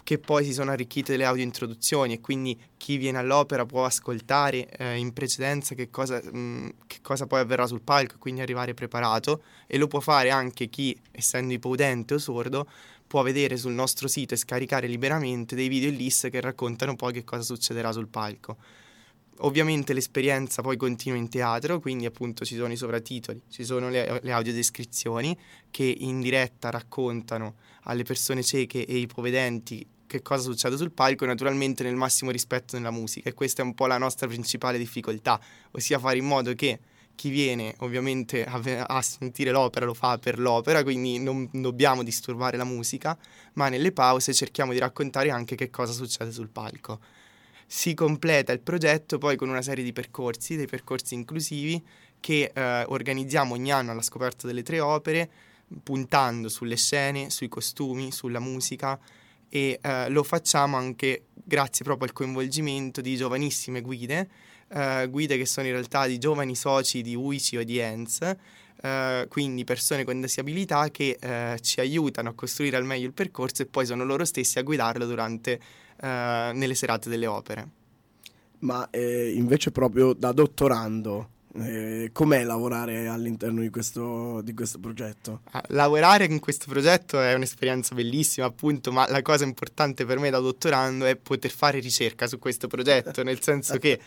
che poi si sono arricchite le audio introduzioni, e quindi chi viene all'opera può ascoltare eh, in precedenza che cosa, mh, che cosa poi avverrà sul palco, e quindi arrivare preparato, e lo può fare anche chi, essendo ipoudente o sordo, può vedere sul nostro sito e scaricare liberamente dei video in list che raccontano poi che cosa succederà sul palco. Ovviamente l'esperienza poi continua in teatro, quindi appunto ci sono i sovratitoli, ci sono le, le audiodescrizioni che in diretta raccontano alle persone cieche e ipovedenti che cosa succede sul palco, naturalmente nel massimo rispetto della musica, e questa è un po' la nostra principale difficoltà, ossia fare in modo che chi viene ovviamente a, a sentire l'opera lo fa per l'opera, quindi non dobbiamo disturbare la musica, ma nelle pause cerchiamo di raccontare anche che cosa succede sul palco. Si completa il progetto poi con una serie di percorsi, dei percorsi inclusivi che eh, organizziamo ogni anno alla scoperta delle tre opere, puntando sulle scene, sui costumi, sulla musica, e eh, lo facciamo anche grazie proprio al coinvolgimento di giovanissime guide, eh, guide che sono in realtà di giovani soci di U I C I o di E N S, eh, quindi persone con disabilità che eh, ci aiutano a costruire al meglio il percorso, e poi sono loro stessi a guidarlo durante eh, nelle serate delle opere. Ma eh, invece proprio da dottorando, Eh, com'è lavorare all'interno di questo, di questo progetto? Lavorare in questo progetto è un'esperienza bellissima, appunto, ma la cosa importante per me da dottorando è poter fare ricerca su questo progetto, nel senso che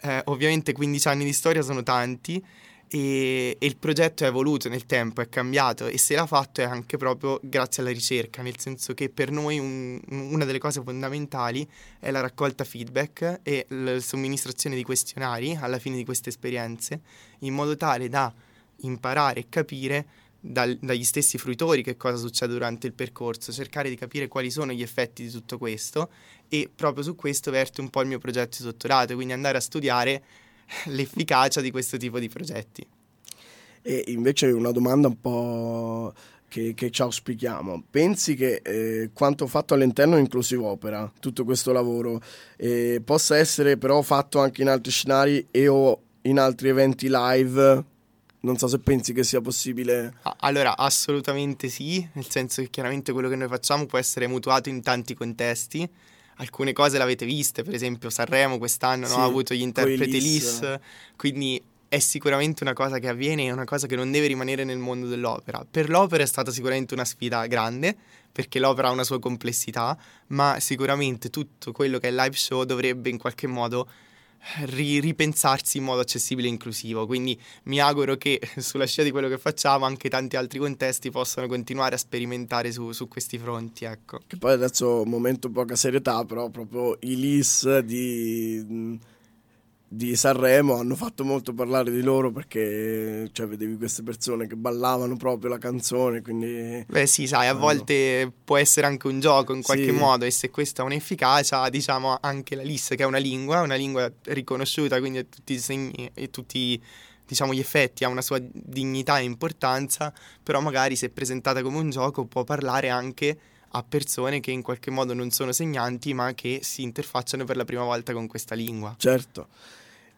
eh, ovviamente quindici anni di storia sono tanti, e, e il progetto è evoluto nel tempo, è cambiato, e se l'ha fatto è anche proprio grazie alla ricerca, nel senso che per noi un, una delle cose fondamentali è la raccolta feedback e la somministrazione di questionari alla fine di queste esperienze, in modo tale da imparare e capire dal, dagli stessi fruitori che cosa succede durante il percorso, cercare di capire quali sono gli effetti di tutto questo, e proprio su questo verte un po' il mio progetto di dottorato, quindi andare a studiare l'efficacia di questo tipo di progetti. E invece una domanda un po' che, che ci auspichiamo: pensi che eh, quanto fatto all'interno di Inclusivo Opera, tutto questo lavoro, eh, possa essere però fatto anche in altri scenari e o in altri eventi live? Non so se pensi che sia possibile. Allora, assolutamente sì, nel senso che chiaramente quello che noi facciamo può essere mutuato in tanti contesti. Alcune cose l'avete viste, per esempio Sanremo quest'anno sì, no, ha avuto gli interpreti LIS, quindi è sicuramente una cosa che avviene, è una cosa che non deve rimanere nel mondo dell'opera. Per l'opera è stata sicuramente una sfida grande, perché l'opera ha una sua complessità, ma sicuramente tutto quello che è live show dovrebbe in qualche modo ri- ripensarsi in modo accessibile e inclusivo, quindi mi auguro che sulla scia di quello che facciamo anche tanti altri contesti possano continuare a sperimentare su, su questi fronti, ecco. Che poi adesso, momento poca serietà, però proprio i LIS di, di Sanremo hanno fatto molto parlare di loro, perché cioè vedevi queste persone che ballavano proprio la canzone, quindi beh sì, sai, a volte può essere anche un gioco in qualche sì. modo, e se questa ha un'efficacia, diciamo anche la LIS, che è una lingua, una lingua riconosciuta, quindi a tutti i segni e tutti, diciamo, gli effetti, ha una sua dignità e importanza, però magari se presentata come un gioco può parlare anche a persone che in qualche modo non sono segnanti, ma che si interfacciano per la prima volta con questa lingua. Certo.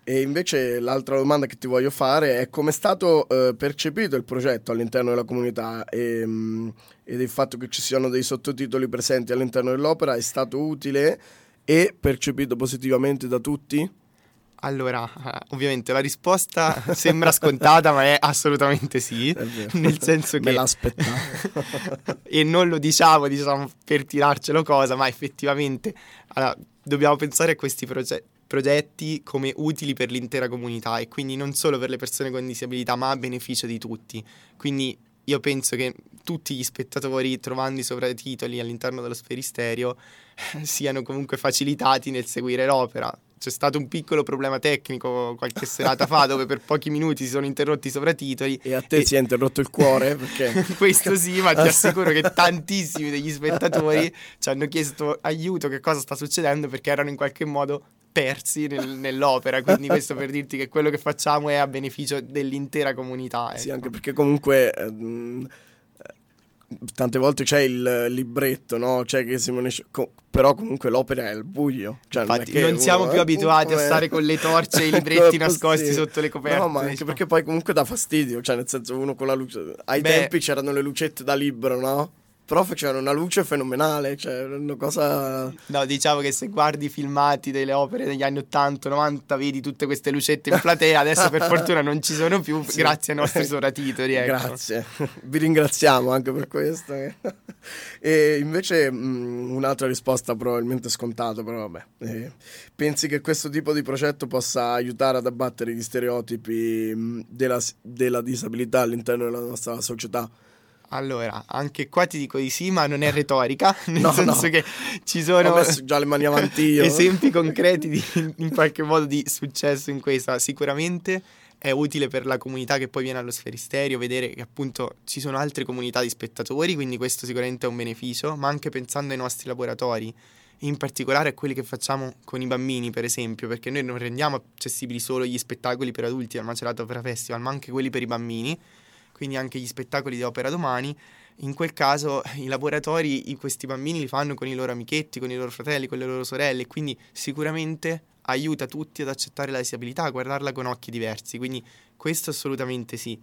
E invece l'altra domanda che ti voglio fare è: come è stato eh, percepito il progetto all'interno della comunità, e, mh, e del fatto che ci siano dei sottotitoli presenti all'interno dell'opera? È stato utile e percepito positivamente da tutti? Allora, ovviamente la risposta sembra scontata, ma è assolutamente sì, nel senso che... Me l'aspettavo. E non lo diciamo, diciamo, per tirarcelo cosa, ma effettivamente allora, dobbiamo pensare a questi proge- progetti come utili per l'intera comunità e quindi non solo per le persone con disabilità, ma a beneficio di tutti. Quindi io penso che tutti gli spettatori, trovando i sovratitoli all'interno dello Sferisterio, siano comunque facilitati nel seguire l'opera. C'è stato un piccolo problema tecnico qualche serata fa dove per pochi minuti si sono interrotti i sovratitoli. E a te e... si è interrotto il cuore? Perché... Questo sì, ma ti assicuro che tantissimi degli spettatori ci hanno chiesto aiuto, che cosa sta succedendo, perché erano in qualche modo persi nel, nell'opera. Quindi questo per dirti che quello che facciamo è a beneficio dell'intera comunità. Ecco. Sì, anche perché comunque... Ehm... tante volte c'è il libretto, no? C'è che Simone... Co- però comunque l'opera è al buio. Cioè, infatti, non, non siamo uno, più eh, abituati eh, a stare con le torce e i libretti nascosti sotto le coperte. No, ma anche perché poi comunque dà fastidio. Cioè, nel senso, uno con la luce... Ai Beh, tempi c'erano le lucette da libro, no? Però facevano una luce fenomenale, cioè una cosa... No, diciamo che se guardi i filmati delle opere degli anni ottanta novanta vedi tutte queste lucette in platea, adesso per fortuna non ci sono più, sì. Grazie ai nostri sovratitoli. Ecco. Grazie, vi ringraziamo anche per questo. E invece un'altra risposta probabilmente scontata, però vabbè. Pensi che questo tipo di progetto possa aiutare ad abbattere gli stereotipi della, della disabilità all'interno della nostra società? Allora, anche qua ti dico di sì, ma non è retorica, nel no, senso no. che ci sono già le mani avanti io. Esempi concreti di, in qualche modo di successo in questa. Sicuramente è utile per la comunità che poi viene allo Sferisterio vedere che appunto ci sono altre comunità di spettatori, quindi questo sicuramente è un beneficio, ma anche pensando ai nostri laboratori, in particolare a quelli che facciamo con i bambini, per esempio, perché noi non rendiamo accessibili solo gli spettacoli per adulti al Macerata Opera Festival, ma anche quelli per i bambini. Quindi anche gli spettacoli di Opera Domani, in quel caso i laboratori, questi bambini li fanno con i loro amichetti, con i loro fratelli, con le loro sorelle, quindi sicuramente aiuta tutti ad accettare la disabilità, a guardarla con occhi diversi, quindi questo assolutamente sì.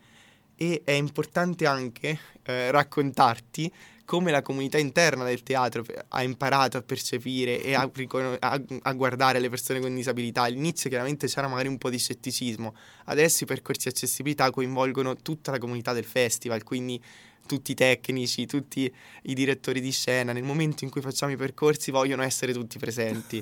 E è importante anche eh, raccontarti come la comunità interna del teatro ha imparato a percepire e a, a, a guardare le persone con disabilità. All'inizio chiaramente c'era magari un po' di scetticismo, adesso i percorsi di accessibilità coinvolgono tutta la comunità del festival, quindi tutti i tecnici, tutti i direttori di scena, nel momento in cui facciamo i percorsi vogliono essere tutti presenti.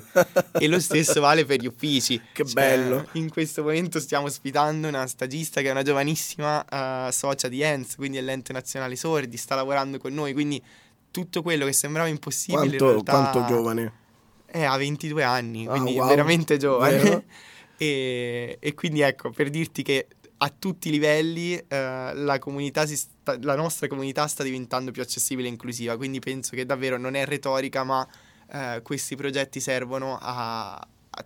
E lo stesso vale per gli uffici. Che cioè, bello! In questo momento stiamo ospitando una stagista che è una giovanissima uh, socia di E N S, quindi è l'ente nazionale sordi, sta lavorando con noi, quindi tutto quello che sembrava impossibile. Quanto, in realtà, quanto giovane? È a ventidue anni, ah, quindi wow, veramente giovane. e, e quindi ecco, per dirti che a tutti i livelli eh, la comunità si sta, la nostra comunità sta diventando più accessibile e inclusiva, quindi penso che davvero non è retorica, ma eh, questi progetti servono a, a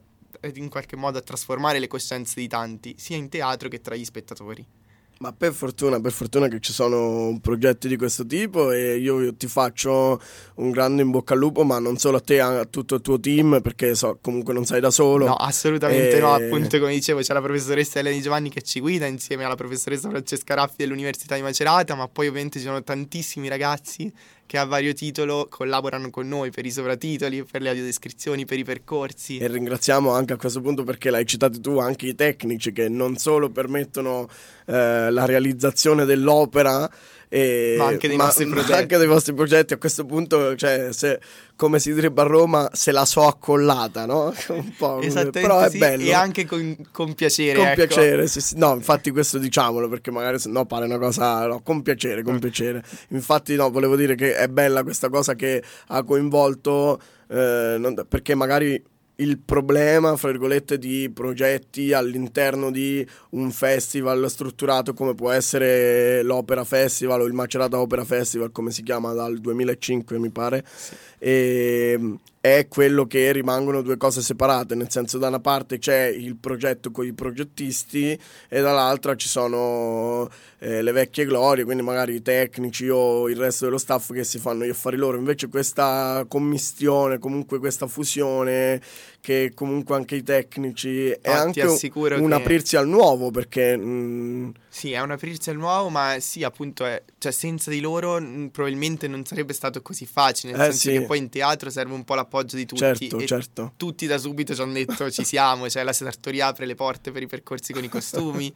in qualche modo a trasformare le coscienze di tanti, sia in teatro che tra gli spettatori. Ma per fortuna, per fortuna che ci sono progetti di questo tipo, e io, io ti faccio un grande in bocca al lupo, ma non solo a te, a tutto il tuo team, perché so, comunque non sei da solo. No, assolutamente e... no, appunto come dicevo c'è la professoressa Elena Di Giovanni che ci guida insieme alla professoressa Francesca Raffi dell'Università di Macerata, ma poi ovviamente ci sono tantissimi ragazzi che a vario titolo collaborano con noi per i sovratitoli, per le audiodescrizioni, per i percorsi. E ringraziamo anche a questo punto, perché l'hai citato tu, anche i tecnici che non solo permettono eh, la realizzazione dell'opera, e, ma, anche dei, ma, ma anche dei vostri progetti. A questo punto, cioè, se, come si direbbe a Roma, se la so accollata, no? Un po', però è sì, bello. E anche con, con piacere. Con ecco. piacere, sì, sì. No, infatti questo diciamolo, perché magari se no pare una cosa... No, con piacere, con piacere. Infatti no, volevo dire che è bella questa cosa che ha coinvolto, eh, non, perché magari... il problema, fra virgolette, di progetti all'interno di un festival strutturato come può essere l'Opera Festival o il Macerata Opera Festival, come si chiama dal duemilacinque mi pare, sì. E è quello che rimangono due cose separate, nel senso da una parte c'è il progetto con i progettisti e dall'altra ci sono eh, le vecchie glorie, quindi magari i tecnici o il resto dello staff che si fanno gli affari loro. Invece questa commistione, comunque questa fusione, che comunque anche i tecnici, è oh, anche un, un che... aprirsi al nuovo, perché mh... sì, è un aprirsi al nuovo, ma sì, appunto è, cioè senza di loro mh, probabilmente non sarebbe stato così facile, nel eh, senso sì. che poi in teatro serve un po' la l'appoggio di tutti, certo, e certo. Tutti da subito ci hanno detto ci siamo, cioè la sartoria apre le porte per i percorsi con i costumi,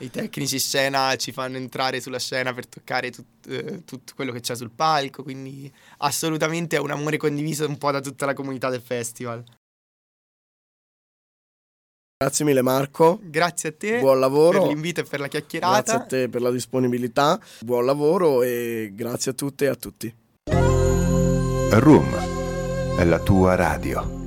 i tecnici scena ci fanno entrare sulla scena per toccare tut, eh, tutto quello che c'è sul palco, quindi assolutamente è un amore condiviso un po' da tutta la comunità del festival. Grazie mille Marco. Grazie a te. Buon lavoro. Per l'invito e per la chiacchierata. Grazie a te per la disponibilità. Buon lavoro e grazie a tutte e a tutti. Room è la tua radio.